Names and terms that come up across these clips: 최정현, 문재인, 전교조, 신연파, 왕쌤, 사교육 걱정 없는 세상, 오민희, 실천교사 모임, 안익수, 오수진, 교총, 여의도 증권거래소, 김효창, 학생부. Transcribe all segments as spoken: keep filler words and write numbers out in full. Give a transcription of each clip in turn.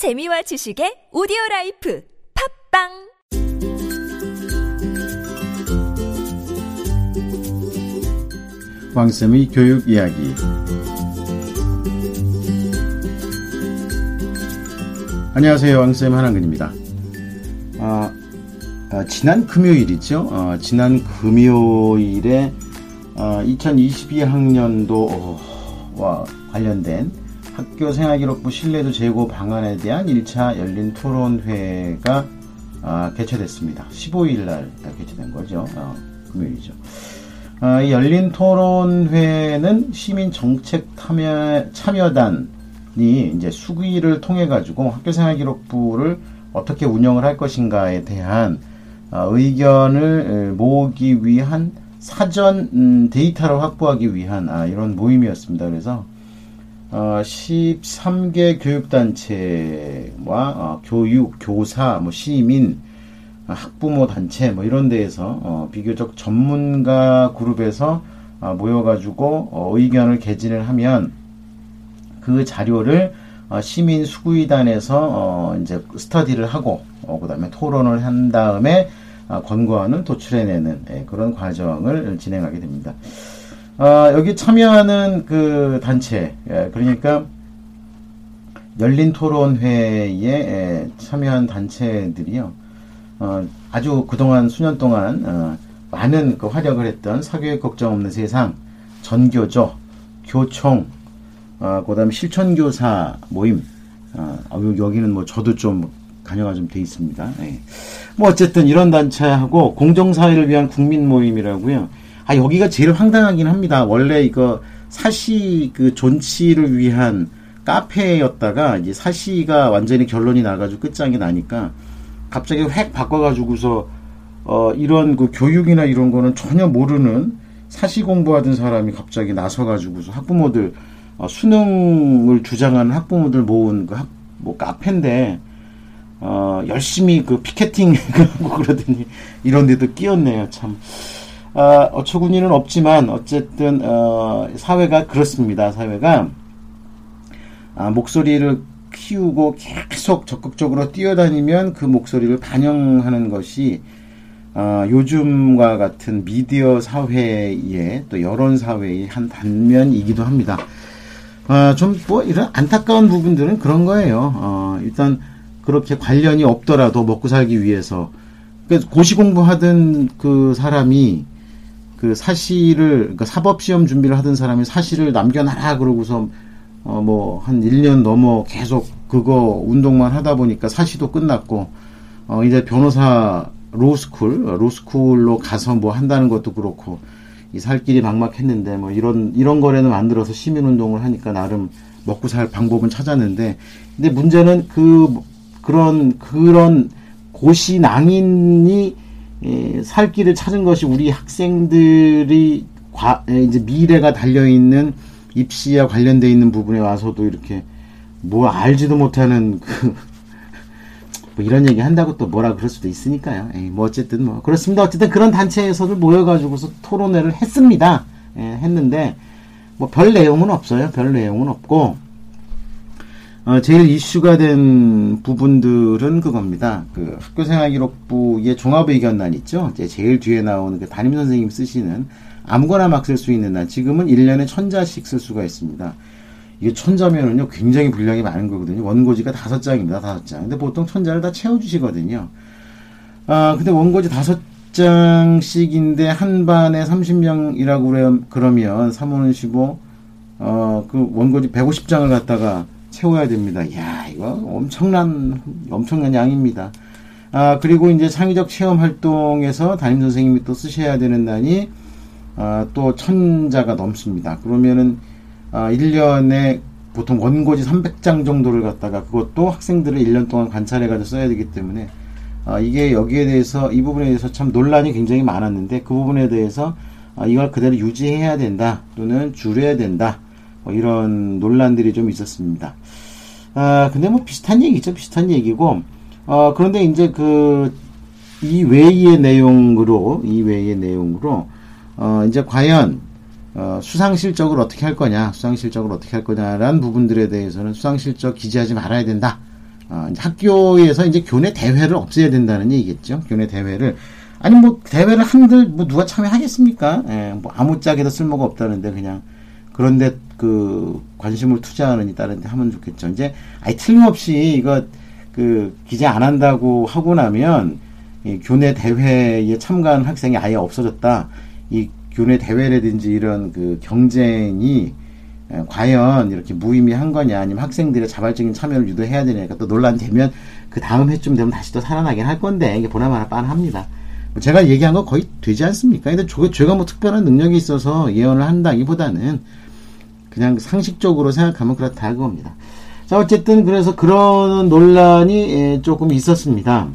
재미와 지식의 오디오라이프 팝빵! 왕쌤의 교육 이야기. 안녕하세요, 왕쌤 한한근입니다. 아, 아, 지난 금요일이죠. 아, 지난 금요일에 아, 이천이십이 학년도와 관련된 학교 생활기록부 신뢰도 제고 방안에 대한 일 차 열린 토론회가 아, 개최됐습니다. 십오일날 개최된 거죠. 아, 금요일이죠. 아, 이 열린 토론회는 시민정책참여단이 이제 수기를 통해가지고 학교생활기록부를 어떻게 운영을 할 것인가에 대한 아, 의견을 모으기 위한 사전 음, 데이터를 확보하기 위한 아, 이런 모임이었습니다. 그래서 어, 열세 개 교육단체와 어, 교육, 교사, 뭐 시민, 학부모 단체 뭐 이런 데에서 어 비교적 전문가 그룹에서 어 모여가지고 어 의견을 개진을 하면 그 자료를 어 시민 수구위단에서 어 이제 스터디를 하고 어 그다음에 토론을 한 다음에 어 권고안을 도출해내는 예 그런 과정을 진행하게 됩니다. 어 여기 참여하는 그 단체 예 그러니까 열린 토론회에 참여한 단체들이요. 어, 아주 그동안 수년 동안 어, 많은 그 활약을 했던 사교육 걱정 없는 세상, 전교조, 교총, 어, 그 다음에 실천교사 모임, 어, 여기는 뭐 저도 좀 관여가 좀 돼 있습니다. 예. 뭐 어쨌든 이런 단체하고 공정사회를 위한 국민 모임이라고요. 아, 여기가 제일 황당하긴 합니다. 원래 이거 사시 그 존치를 위한 카페였다가 이제 사시가 완전히 결론이 나가지고 끝장이 나니까 갑자기 획 바꿔가지고서, 어, 이런 그 교육이나 이런 거는 전혀 모르는 사시 공부하던 사람이 갑자기 나서가지고서 학부모들, 어, 수능을 주장하는 학부모들 모은 그 학, 뭐 카페인데, 어, 열심히 그 피켓팅 하고 그러더니 이런 데도 끼었네요, 참. 아, 어처구니는 없지만, 어쨌든, 어, 사회가 그렇습니다, 사회가. 아, 목소리를 키우고 계속 적극적으로 뛰어다니면 그 목소리를 반영하는 것이 어, 요즘과 같은 미디어 사회의 또 여론 사회의 한 단면이기도 합니다. 어, 좀 뭐 이런 안타까운 부분들은 그런 거예요. 어, 일단 그렇게 관련이 없더라도 먹고 살기 위해서 고시 공부하던 그 사람이 그 사시를 그러니까 사법 시험 준비를 하던 사람이 사시를 남겨놔라 그러고서 어, 뭐, 한 일 년 넘어 계속 그거 운동만 하다 보니까 사시도 끝났고, 어, 이제 변호사 로스쿨, 로스쿨로 가서 뭐 한다는 것도 그렇고, 이 살 길이 막막했는데, 뭐 이런, 이런 거래는 만들어서 시민운동을 하니까 나름 먹고 살 방법은 찾았는데, 근데 문제는 그, 그런, 그런 고시 낭인이 에, 살 길을 찾은 것이 우리 학생들이 과, 에, 이제 미래가 달려있는 입시와 관련되어 있는 부분에 와서도 이렇게 뭐 알지도 못하는 그 뭐 이런 얘기 한다고 또 뭐라 그럴 수도 있으니까요. 에이 뭐 어쨌든 뭐 그렇습니다. 어쨌든 그런 단체에서도 모여가지고서 토론회를 했습니다. 에, 했는데 뭐 별 내용은 없어요. 별 내용은 없고 어 제일 이슈가 된 부분들은 그겁니다. 그 학교생활기록부의 종합의견란 있죠. 이제 제일 뒤에 나오는 그 담임선생님 쓰시는 아무거나 막 쓸 수 있는 날. 지금은 일 년에 천 자씩 쓸 수가 있습니다. 이게 천 자면은요, 굉장히 분량이 많은 거거든요. 원고지가 다섯 장입니다, 다섯 장. 근데 보통 천 자를 다 채워주시거든요. 아, 근데 원고지 다섯 장씩인데, 한 반에 삼십 명이라고 그러면, 삼, 오, 십오, 어, 그 원고지 백오십 장을 갖다가 채워야 됩니다. 이야, 이거 엄청난, 엄청난 양입니다. 아, 그리고 이제 창의적 체험 활동에서 담임선생님이 또 쓰셔야 되는 날이, 아, 또 천자가 넘습니다. 그러면은 아, 일 년에 보통 원고지 삼백 장 정도를 갖다가 그것도 학생들을 일 년 동안 관찰해가지고 써야 되기 때문에 아, 이게 여기에 대해서 이 부분에 대해서 참 논란이 굉장히 많았는데 그 부분에 대해서 아, 이걸 그대로 유지해야 된다 또는 줄여야 된다 뭐 이런 논란들이 좀 있었습니다. 아, 근데 뭐 비슷한 얘기죠. 비슷한 얘기고 어, 그런데 이제 그 이 외의 내용으로 이 외의 내용으로 어, 이제 과연, 어, 수상실적을 어떻게 할 거냐, 수상실적을 어떻게 할 거냐라는 부분들에 대해서는 수상실적 기재하지 말아야 된다. 어, 이제 학교에서 이제 교내 대회를 없애야 된다는 얘기겠죠. 교내 대회를. 아니, 뭐, 대회를 한들, 뭐, 누가 참여하겠습니까? 예, 뭐, 아무짝에도 쓸모가 없다는데, 그냥. 그런데, 그, 관심을 투자하느니 다른데 하면 좋겠죠. 이제, 아예 틀림없이, 이거, 그, 기재 안 한다고 하고 나면, 이 교내 대회에 참가한 학생이 아예 없어졌다. 이 교내 대회라든지 이런 그 경쟁이, 예, 과연 이렇게 무의미한 거냐, 아니면 학생들의 자발적인 참여를 유도해야 되니까 또 논란되면, 그 다음 해쯤 되면 다시 또 살아나긴 할 건데, 이게 보나마나 빤합니다. 제가 얘기한 거 거의 되지 않습니까? 근데 제가 뭐 특별한 능력이 있어서 예언을 한다기보다는 그냥 상식적으로 생각하면 그렇다 그겁니다. 자, 어쨌든 그래서 그런 논란이 조금 있었습니다.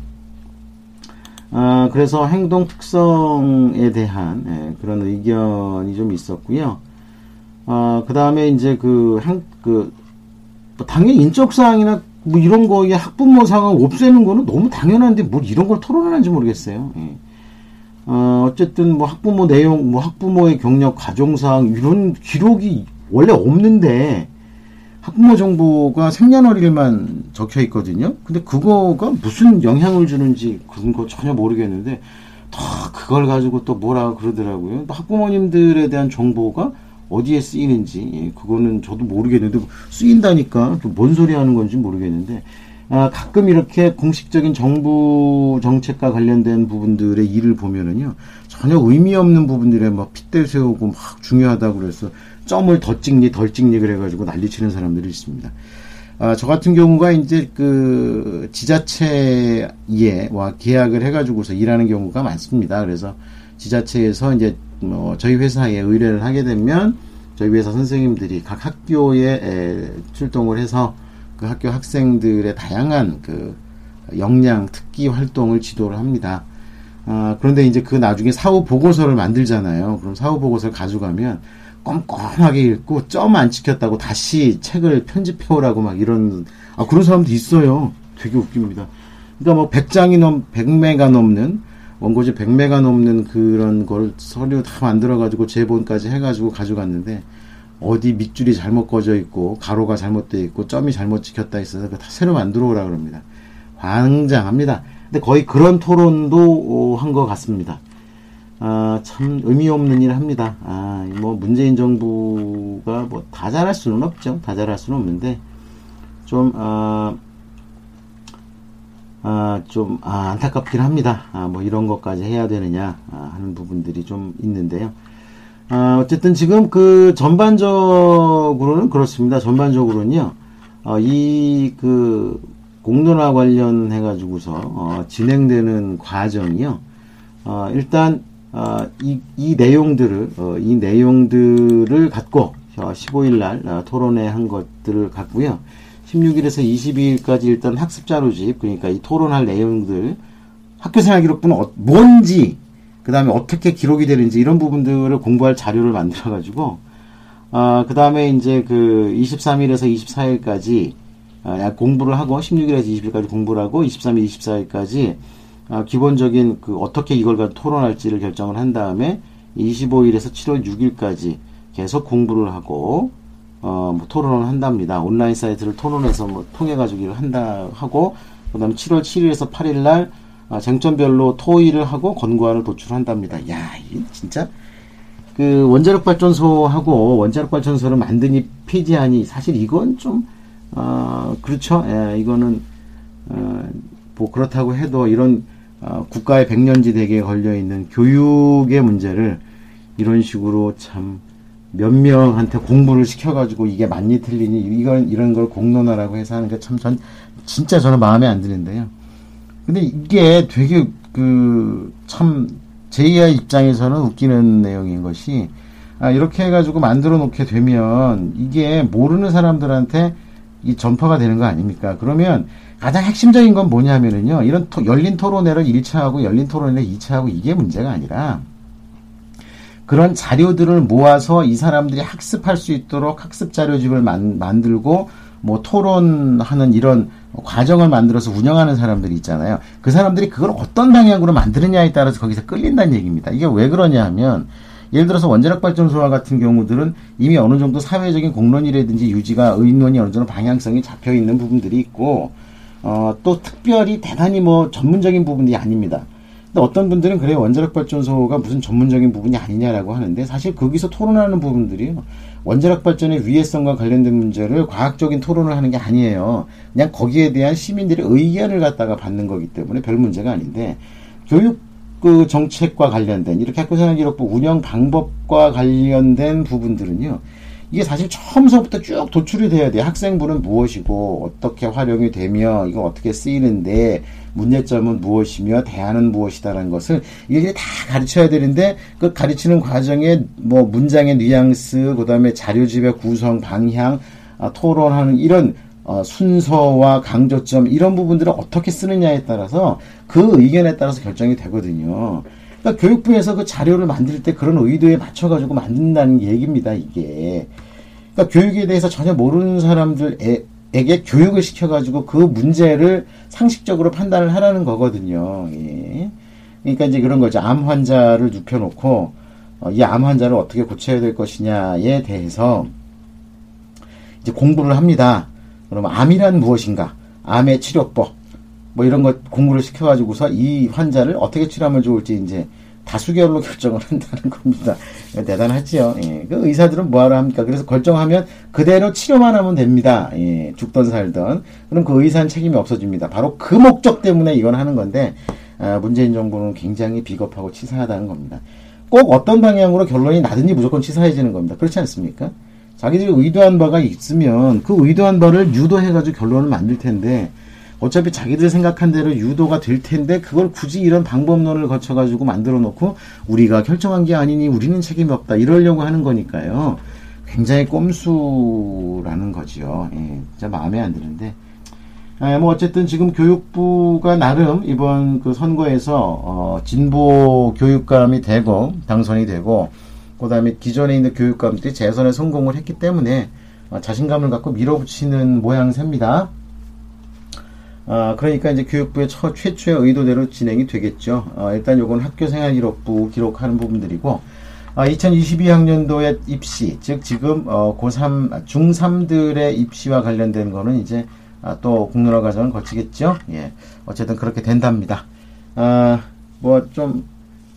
아, 그래서 행동 특성에 대한 그런 의견이 좀 있었고요. 아, 그 다음에 이제 그, 행, 그 당연히 인적사항이나 뭐 이런 거에 학부모 상황 없애는 거는 너무 당연한데 뭘 이런 걸 토론하는지 모르겠어요. 예. 어, 어쨌든 뭐 학부모 내용, 뭐 학부모의 경력, 과정상 이런 기록이 원래 없는데 학부모 정보가 생년월일만 적혀 있거든요. 근데 그거가 무슨 영향을 주는지 그런 거 전혀 모르겠는데 다 그걸 가지고 또 뭐라 그러더라고요. 학부모님들에 대한 정보가 어디에 쓰이는지, 예, 그거는 저도 모르겠는데 쓰인다니까 또 뭔 소리 하는 건지 모르겠는데, 아, 가끔 이렇게 공식적인 정부 정책과 관련된 부분들의 일을 보면은요 전혀 의미 없는 부분들에 막 핏대 세우고 막 중요하다고 그래서 점을 더 찍니 덜 찍니 그래가지고 난리치는 사람들이 있습니다. 아, 저 같은 경우가 이제 그 지자체와 계약을 해가지고서 일하는 경우가 많습니다. 그래서 지자체에서 이제 뭐 저희 회사에 의뢰를 하게 되면 저희 회사 선생님들이 각 학교에 출동을 해서 그 학교 학생들의 다양한 그 역량 특기 활동을 지도를 합니다. 아, 그런데 이제 그 나중에 사후 보고서를 만들잖아요. 그럼 사후 보고서를 가져가면 꼼꼼하게 읽고 점 안 지켰다고 다시 책을 편집해 오라고 막 이런, 아, 그런 사람도 있어요. 되게 웃깁니다. 그러니까 뭐 백 장이 넘 백 메가 넘는 원고지 백 메가 넘는 그런 걸 서류 다 만들어가지고 제본까지 해가지고 가져갔는데 어디 밑줄이 잘못 꺼져 있고 가로가 잘못되어 있고 점이 잘못 찍혔다 있어서 다 새로 만들어 오라 그럽니다. 환장합니다. 근데 거의 그런 토론도 한 것 같습니다. 아, 참 의미 없는 일을 합니다. 아, 뭐 문재인 정부가 뭐 다 잘할 수는 없죠. 다 잘할 수는 없는데 좀... 아, 아, 좀, 아, 안타깝긴 합니다. 아, 뭐 이런 것까지 해야 되느냐, 아, 하는 부분들이 좀 있는데요. 아, 어쨌든 지금 그 전반적으로는 그렇습니다. 전반적으로는요, 어, 이 그 공론화 관련해가지고서, 어, 진행되는 과정이요, 어, 일단, 어, 이, 이 내용들을, 어, 이 내용들을 갖고, 어, 십오일날, 어, 토론회 한 것들을 갖고요, 십육일에서 이십이일까지 일단 학습자료집, 그러니까 이 토론할 내용들, 학교생활 기록부는 어, 뭔지, 그 다음에 어떻게 기록이 되는지 이런 부분들을 공부할 자료를 만들어가지고, 아, 그 다음에 이제 그 이십삼일에서 이십사일까지 아, 공부를 하고, 십육일에서 이십일까지 공부를 하고, 이십삼일, 이십사일까지 아, 기본적인 그 어떻게 이걸 가지고 토론할지를 결정을 한 다음에 이십오일에서 칠월 육일까지 계속 공부를 하고, 어, 뭐, 토론을 한답니다. 온라인 사이트를 토론해서 뭐, 통해가지고 일을 한다, 하고, 그 다음에 칠월 칠일에서 팔일날, 아, 쟁점별로 토의를 하고, 권고안을 도출한답니다. 야, 이 진짜, 그, 원자력 발전소하고, 원자력 발전소를 만드니, 폐지하니, 사실 이건 좀, 어, 그렇죠. 예, 이거는, 어, 뭐, 그렇다고 해도 이런, 어, 국가의 백년지 대계에 걸려있는 교육의 문제를, 이런 식으로 참, 몇 명한테 공부를 시켜가지고 이게 맞니 틀리니 이건 이런 걸 공론화라고 해서 하는 게 참 전 진짜 저는 마음에 안 드는데요. 근데 이게 되게 그 참 제이의 입장에서는 웃기는 내용인 것이, 아, 이렇게 해가지고 만들어 놓게 되면 이게 모르는 사람들한테 이 전파가 되는 거 아닙니까? 그러면 가장 핵심적인 건 뭐냐면은요, 이런 토, 열린 토론회를 일차하고 열린 토론회를 이차하고 이게 문제가 아니라, 그런 자료들을 모아서 이 사람들이 학습할 수 있도록 학습 자료집을 만, 만들고 뭐 토론하는 이런 과정을 만들어서 운영하는 사람들이 있잖아요. 그 사람들이 그걸 어떤 방향으로 만드느냐에 따라서 거기서 끌린다는 얘기입니다. 이게 왜 그러냐 하면, 예를 들어서 원자력 발전소와 같은 경우들은 이미 어느 정도 사회적인 공론이라든지 유지가 의논이 어느 정도 방향성이 잡혀 있는 부분들이 있고, 어, 또 특별히 대단히 뭐 전문적인 부분이 아닙니다. 근데 어떤 분들은 그래요. 원자력 발전소가 무슨 전문적인 부분이 아니냐라고 하는데, 사실 거기서 토론하는 부분들이 원자력 발전의 위해성과 관련된 문제를 과학적인 토론을 하는 게 아니에요. 그냥 거기에 대한 시민들의 의견을 갖다가 받는 거기 때문에 별 문제가 아닌데, 교육 그 정책과 관련된 이렇게 학교생활기록부 운영 방법과 관련된 부분들은요, 이게 사실 처음서부터 쭉 도출이 돼야 돼요. 학생부는 무엇이고 어떻게 활용이 되며 이거 어떻게 쓰이는데 문제점은 무엇이며 대안은 무엇이다라는 것을 이게 다 가르쳐야 되는데, 그 가르치는 과정에 뭐 문장의 뉘앙스, 그 다음에 자료집의 구성, 방향, 아, 토론하는 이런 어, 순서와 강조점 이런 부분들을 어떻게 쓰느냐에 따라서 그 의견에 따라서 결정이 되거든요. 그러니까 교육부에서 그 자료를 만들 때 그런 의도에 맞춰가지고 만든다는 얘기입니다, 이게. 그러니까 교육에 대해서 전혀 모르는 사람들에게 교육을 시켜가지고 그 문제를 상식적으로 판단을 하라는 거거든요. 예. 그러니까 이제 그런 거죠. 암 환자를 눕혀놓고 어, 이 암 환자를 어떻게 고쳐야 될 것이냐에 대해서 이제 공부를 합니다. 그럼 암이란 무엇인가? 암의 치료법. 뭐 이런 것 공부를 시켜가지고서 이 환자를 어떻게 치료하면 좋을지 이제 다수결로 결정을 한다는 겁니다. 대단하지요. 예. 그 의사들은 뭐하러 합니까? 그래서 결정하면 그대로 치료만 하면 됩니다. 예. 죽던 살던. 그럼 그 의사는 책임이 없어집니다. 바로 그 목적 때문에 이건 하는 건데, 아, 문재인 정부는 굉장히 비겁하고 치사하다는 겁니다. 꼭 어떤 방향으로 결론이 나든지 무조건 치사해지는 겁니다. 그렇지 않습니까? 자기들이 의도한 바가 있으면 그 의도한 바를 유도해가지고 결론을 만들 텐데, 어차피 자기들 생각한 대로 유도가 될 텐데, 그걸 굳이 이런 방법론을 거쳐가지고 만들어 놓고 우리가 결정한 게 아니니 우리는 책임이 없다 이러려고 하는 거니까요. 굉장히 꼼수라는 거지요. 예, 진짜 마음에 안 드는데. 아, 뭐 어쨌든 지금 교육부가 나름 이번 그 선거에서 어, 진보 교육감이 되고 당선이 되고, 그 다음에 기존에 있는 교육감들이 재선에 성공을 했기 때문에 자신감을 갖고 밀어붙이는 모양새입니다. 아, 그러니까 이제 교육부의 첫, 최초의 의도대로 진행이 되겠죠. 아, 일단 요건 학교생활기록부 기록하는 부분들이고, 아, 이천이십이 학년도의 입시, 즉 지금 어, 고삼, 중삼들의 입시와 관련된 거는 이제 아, 또 공론화 과정을 거치겠죠. 예, 어쨌든 그렇게 된답니다. 아, 뭐 좀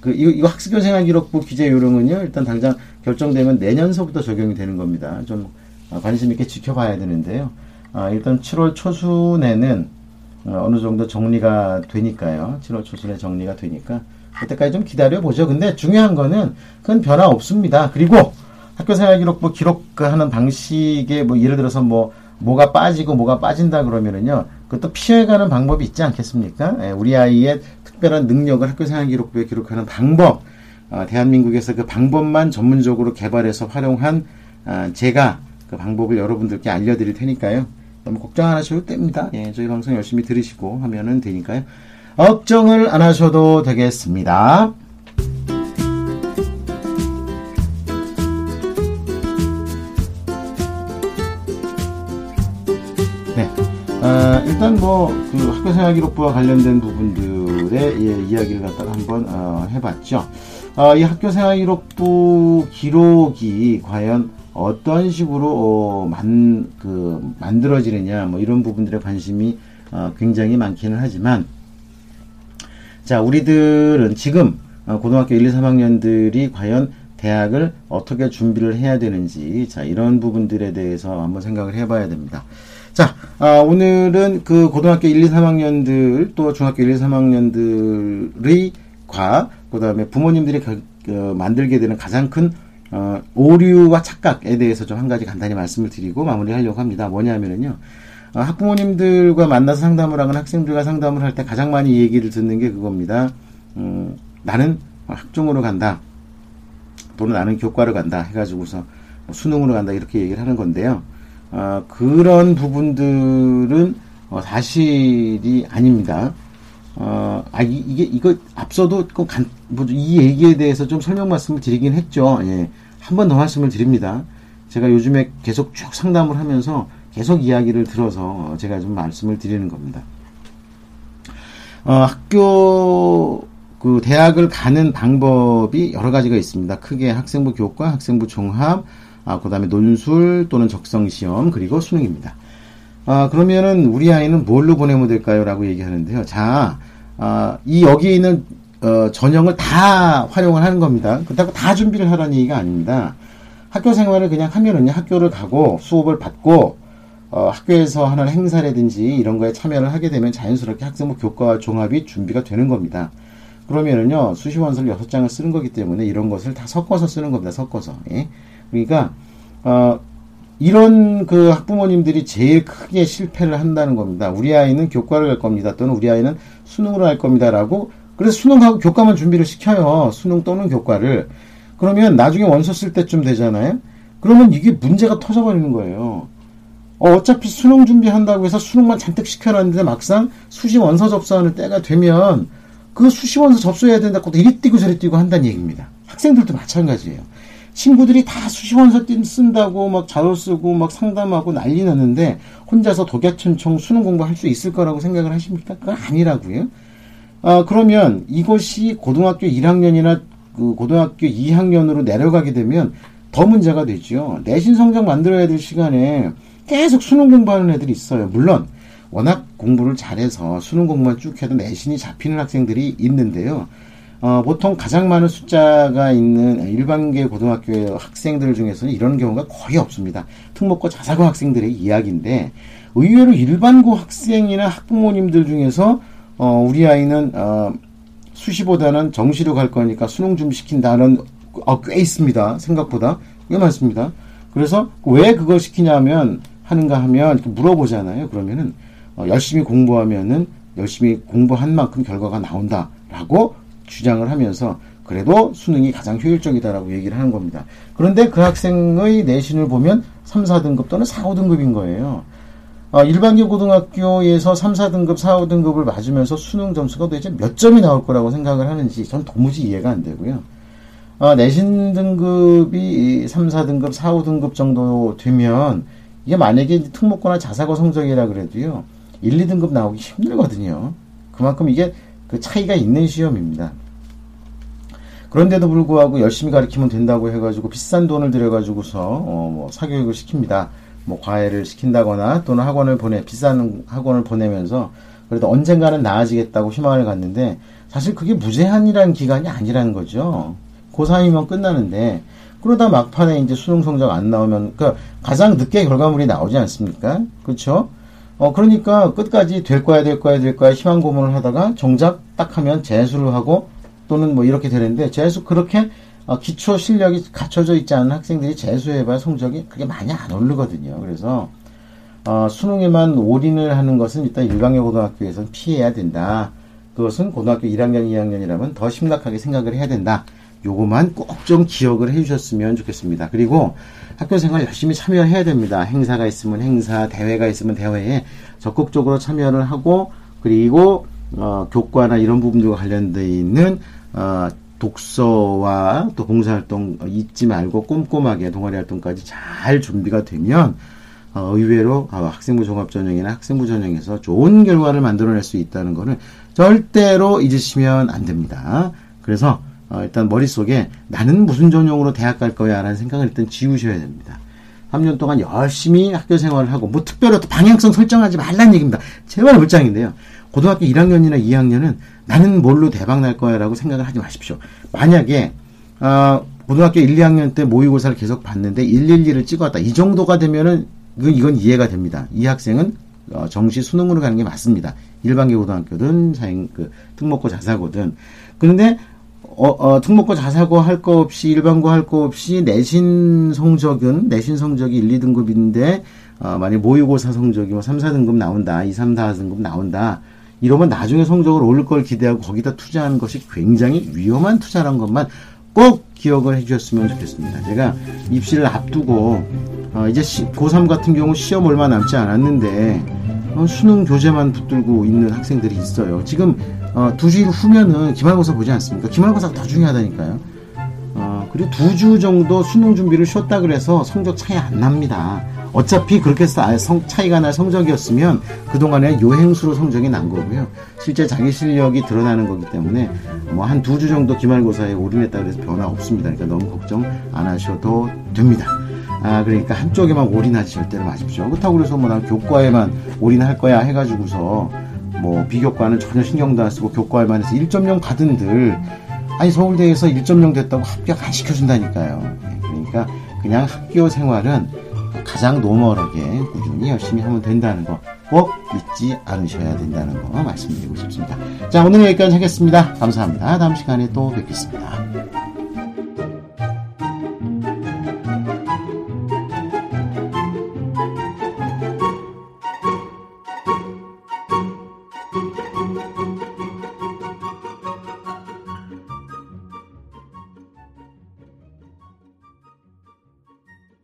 그, 이거, 이거 학습교생활기록부 기재 요령은요, 일단 당장 결정되면 내년서부터 적용이 되는 겁니다. 좀 관심있게 지켜봐야 되는데요. 아, 일단 칠월 초순에는 어느 정도 정리가 되니까요. 칠월 초순에 정리가 되니까 그때까지 좀 기다려보죠. 근데 중요한 거는 큰 변화 없습니다. 그리고 학교생활기록부 기록하는 방식에 뭐 예를 들어서 뭐 뭐가 빠지고 뭐가 빠진다 그러면은요, 그것도 피해가는 방법이 있지 않겠습니까? 예, 우리 아이의 특별한 능력을 학교생활기록부에 기록하는 방법, 어, 대한민국에서 그 방법만 전문적으로 개발해서 활용한 어, 제가 그 방법을 여러분들께 알려드릴 테니까요. 너무 걱정 안 하셔도 됩니다. 예, 저희 방송 열심히 들으시고 하면은 되니까요. 걱정을 안 하셔도 되겠습니다. 아, 일단 뭐 그 학교생활기록부와 관련된 부분들의 예, 이야기를 갖다가 한번 어, 해봤죠. 아, 이 학교생활기록부 기록이 과연 어떤 식으로 어, 만, 그, 만들어지느냐 뭐 이런 부분들에 관심이 어, 굉장히 많기는 하지만, 자, 우리들은 지금 어, 고등학교 일, 이, 삼 학년들이 과연 대학을 어떻게 준비를 해야 되는지, 자, 이런 부분들에 대해서 한번 생각을 해봐야 됩니다. 자, 아, 오늘은 그 고등학교 일, 이, 삼 학년들 또 중학교 일, 이, 삼 학년들의 과, 그 다음에 부모님들이 겨, 어, 만들게 되는 가장 큰 어, 오류와 착각에 대해서 좀 한 가지 간단히 말씀을 드리고 마무리하려고 합니다. 뭐냐면은요, 어, 학부모님들과 만나서 상담을 하거나 학생들과 상담을 할 때 가장 많이 얘기를 듣는 게 그겁니다. 음, 나는 학종으로 간다, 또는 나는 교과로 간다 해가지고서 수능으로 간다 이렇게 얘기를 하는 건데요. 어, 그런 부분들은 어, 사실이 아닙니다. 어, 아, 이, 이게, 이거, 앞서도 그 간, 뭐, 이 얘기에 대해서 좀 설명 말씀을 드리긴 했죠. 예. 한 번 더 말씀을 드립니다. 제가 요즘에 계속 쭉 상담을 하면서 계속 이야기를 들어서 제가 좀 말씀을 드리는 겁니다. 어, 학교, 그, 대학을 가는 방법이 여러 가지가 있습니다. 크게 학생부 교과, 학생부 종합, 아, 그 다음에 논술 또는 적성시험, 그리고 수능입니다. 아, 그러면은 우리 아이는 뭘로 보내면 될까요? 라고 얘기하는데요. 자, 아, 이 여기에 있는 어, 전형을 다 활용을 하는 겁니다. 그렇다고 다 준비를 하라는 얘기가 아닙니다. 학교 생활을 그냥 하면은요, 학교를 가고 수업을 받고 어, 학교에서 하는 행사라든지 이런 거에 참여를 하게 되면 자연스럽게 학생부 교과와 종합이 준비가 되는 겁니다. 그러면은요, 수시 원서를 여섯 장을 쓰는 거기 때문에 이런 것을 다 섞어서 쓰는 겁니다. 섞어서. 예? 그러니까 어, 이런 그 학부모님들이 제일 크게 실패를 한다는 겁니다. 우리 아이는 교과를 갈 겁니다. 또는 우리 아이는 수능으로 할 겁니다. 라고. 그래서 수능하고 교과만 준비를 시켜요. 수능 또는 교과를. 그러면 나중에 원서 쓸 때쯤 되잖아요. 그러면 이게 문제가 터져버리는 거예요. 어, 어차피 수능 준비한다고 해서 수능만 잔뜩 시켜놨는데 막상 수시 원서 접수하는 때가 되면 그 수시 원서 접수해야 된다고 이리 뛰고 저리 뛰고 한다는 얘기입니다. 학생들도 마찬가지예요. 친구들이 다 수시 원서 쓴다고 막 자료 쓰고 막 상담하고 난리 났는데 혼자서 독야천청 수능 공부할 수 있을 거라고 생각을 하십니까? 그건 아니라고요. 아, 그러면 이것이 고등학교 일 학년이나 그 고등학교 이 학년으로 내려가게 되면 더 문제가 되죠. 내신 성적 만들어야 될 시간에 계속 수능 공부하는 애들이 있어요. 물론 워낙 공부를 잘해서 수능 공부만 쭉 해도 내신이 잡히는 학생들이 있는데요. 어, 보통 가장 많은 숫자가 있는 일반계 고등학교의 학생들 중에서는 이런 경우가 거의 없습니다. 특목고 자사고 학생들의 이야기인데 의외로 일반고 학생이나 학부모님들 중에서 어, 우리 아이는 어, 수시보다는 정시로 갈 거니까 수능 준비시킨다는 어, 꽤 있습니다. 생각보다 꽤 많습니다. 그래서 왜 그걸 시키냐면 하는가 하면 물어보잖아요. 그러면은 어, 열심히 공부하면은 열심히 공부한 만큼 결과가 나온다라고 주장을 하면서 그래도 수능이 가장 효율적이다라고 얘기를 하는 겁니다. 그런데 그 학생의 내신을 보면 삼, 사등급 또는 사, 오등급인 거예요. 어, 일반계 고등학교에서 삼, 사등급, 사, 오등급을 맞으면서 수능 점수가 도대체 몇 점이 나올 거라고 생각을 하는지 전 도무지 이해가 안 되고요. 어, 내신 등급이 삼, 사등급, 사, 오등급 정도 되면 이게 만약에 특목고나 자사고 성적이라 그래도요, 일, 이등급 나오기 힘들거든요. 그만큼 이게 그 차이가 있는 시험입니다. 그런데도 불구하고 열심히 가르치면 된다고 해가지고 비싼 돈을 들여가지고서 어, 뭐 사교육을 시킵니다. 뭐 과외를 시킨다거나 또는 학원을 보내 비싼 학원을 보내면서 그래도 언젠가는 나아지겠다고 희망을 갖는데 사실 그게 무제한이라는 기간이 아니라는 거죠. 고삼이면 끝나는데 그러다 막판에 이제 수능 성적 안 나오면 그러니까 가장 늦게 결과물이 나오지 않습니까? 그렇죠? 어, 그러니까 끝까지 될 거야, 될 거야, 될 거야 희망 고문을 하다가 정작 딱 하면 재수를 하고 또는 뭐 이렇게 되는데 재수 그렇게 어, 기초 실력이 갖춰져 있지 않은 학생들이 재수해봐야 성적이 그게 많이 안 오르거든요. 그래서 어, 수능에만 올인을 하는 것은 일단 일반계 고등학교에서는 피해야 된다. 그것은 고등학교 일 학년, 이 학년이라면 더 심각하게 생각을 해야 된다. 요거만 꼭 좀 기억을 해주셨으면 좋겠습니다. 그리고 학교생활 열심히 참여해야 됩니다. 행사가 있으면 행사, 대회가 있으면 대회에 적극적으로 참여를 하고 그리고 어, 교과나 이런 부분들과 관련되어 있는 어, 독서와 또 봉사활동 잊지 말고 꼼꼼하게 동아리활동까지 잘 준비가 되면 어, 의외로 어, 학생부 종합전형이나 학생부 전형에서 좋은 결과를 만들어낼 수 있다는 거를 절대로 잊으시면 안 됩니다. 그래서 어, 일단 머릿속에 나는 무슨 전형으로 대학 갈 거야 라는 생각을 일단 지우셔야 됩니다. 삼 년 동안 열심히 학교 생활을 하고 뭐 특별히 방향성 설정하지 말란 얘기입니다. 제발 물장인데요. 고등학교 일 학년이나 이 학년은 나는 뭘로 대박 날 거야 라고 생각을 하지 마십시오. 만약에 어, 고등학교 일, 이 학년 때 모의고사를 계속 봤는데 일일이를 찍어왔다. 이 정도가 되면은 이건 이해가 됩니다. 이 학생은 어, 정시 수능으로 가는 게 맞습니다. 일반계 고등학교든 자인, 그, 특목고 자사고든. 그런데 어, 어, 특목고 자사고 할 거 없이 일반고 할 거 없이 내신 성적은 내신 성적이 일, 이등급인데 어, 만약 모의고사 성적이 뭐 삼, 사등급 나온다, 이, 삼, 사등급 나온다 이러면 나중에 성적을 오를 걸 기대하고 거기다 투자하는 것이 굉장히 위험한 투자란 것만 꼭 기억을 해주셨으면 좋겠습니다. 제가 입시를 앞두고 어, 이제 시, 고삼 같은 경우 시험 얼마 남지 않았는데 어, 수능 교재만 붙들고 있는 학생들이 있어요. 지금 어, 두 주일 후면은 기말고사 보지 않습니까? 기말고사가 더 중요하다니까요. 어, 그리고 두 주 정도 수능 준비를 쉬었다 그래서 성적 차이 안 납니다. 어차피 그렇게 해서 아예 성, 차이가 날 성적이었으면 그동안에 요행수로 성적이 난 거고요. 실제 자기 실력이 드러나는 거기 때문에 뭐 한 두 주 정도 기말고사에 올인했다 그래서 변화 없습니다. 그러니까 너무 걱정 안 하셔도 됩니다. 아, 그러니까 한쪽에만 올인하지 절대로 마십시오. 그렇다고 그래서 뭐 난 교과에만 올인할 거야 해가지고서 뭐 비교과는 전혀 신경도 안 쓰고 교과에만 해서 일 점 영 가든들, 아니 서울대에서 일 점 영 됐다고 합격 안 시켜준다니까요. 그러니까 그냥 학교 생활은 가장 노멀하게 꾸준히 열심히 하면 된다는 거 꼭 잊지 않으셔야 된다는 거 말씀드리고 싶습니다. 자, 오늘 여기까지 하겠습니다. 감사합니다. 다음 시간에 또 뵙겠습니다.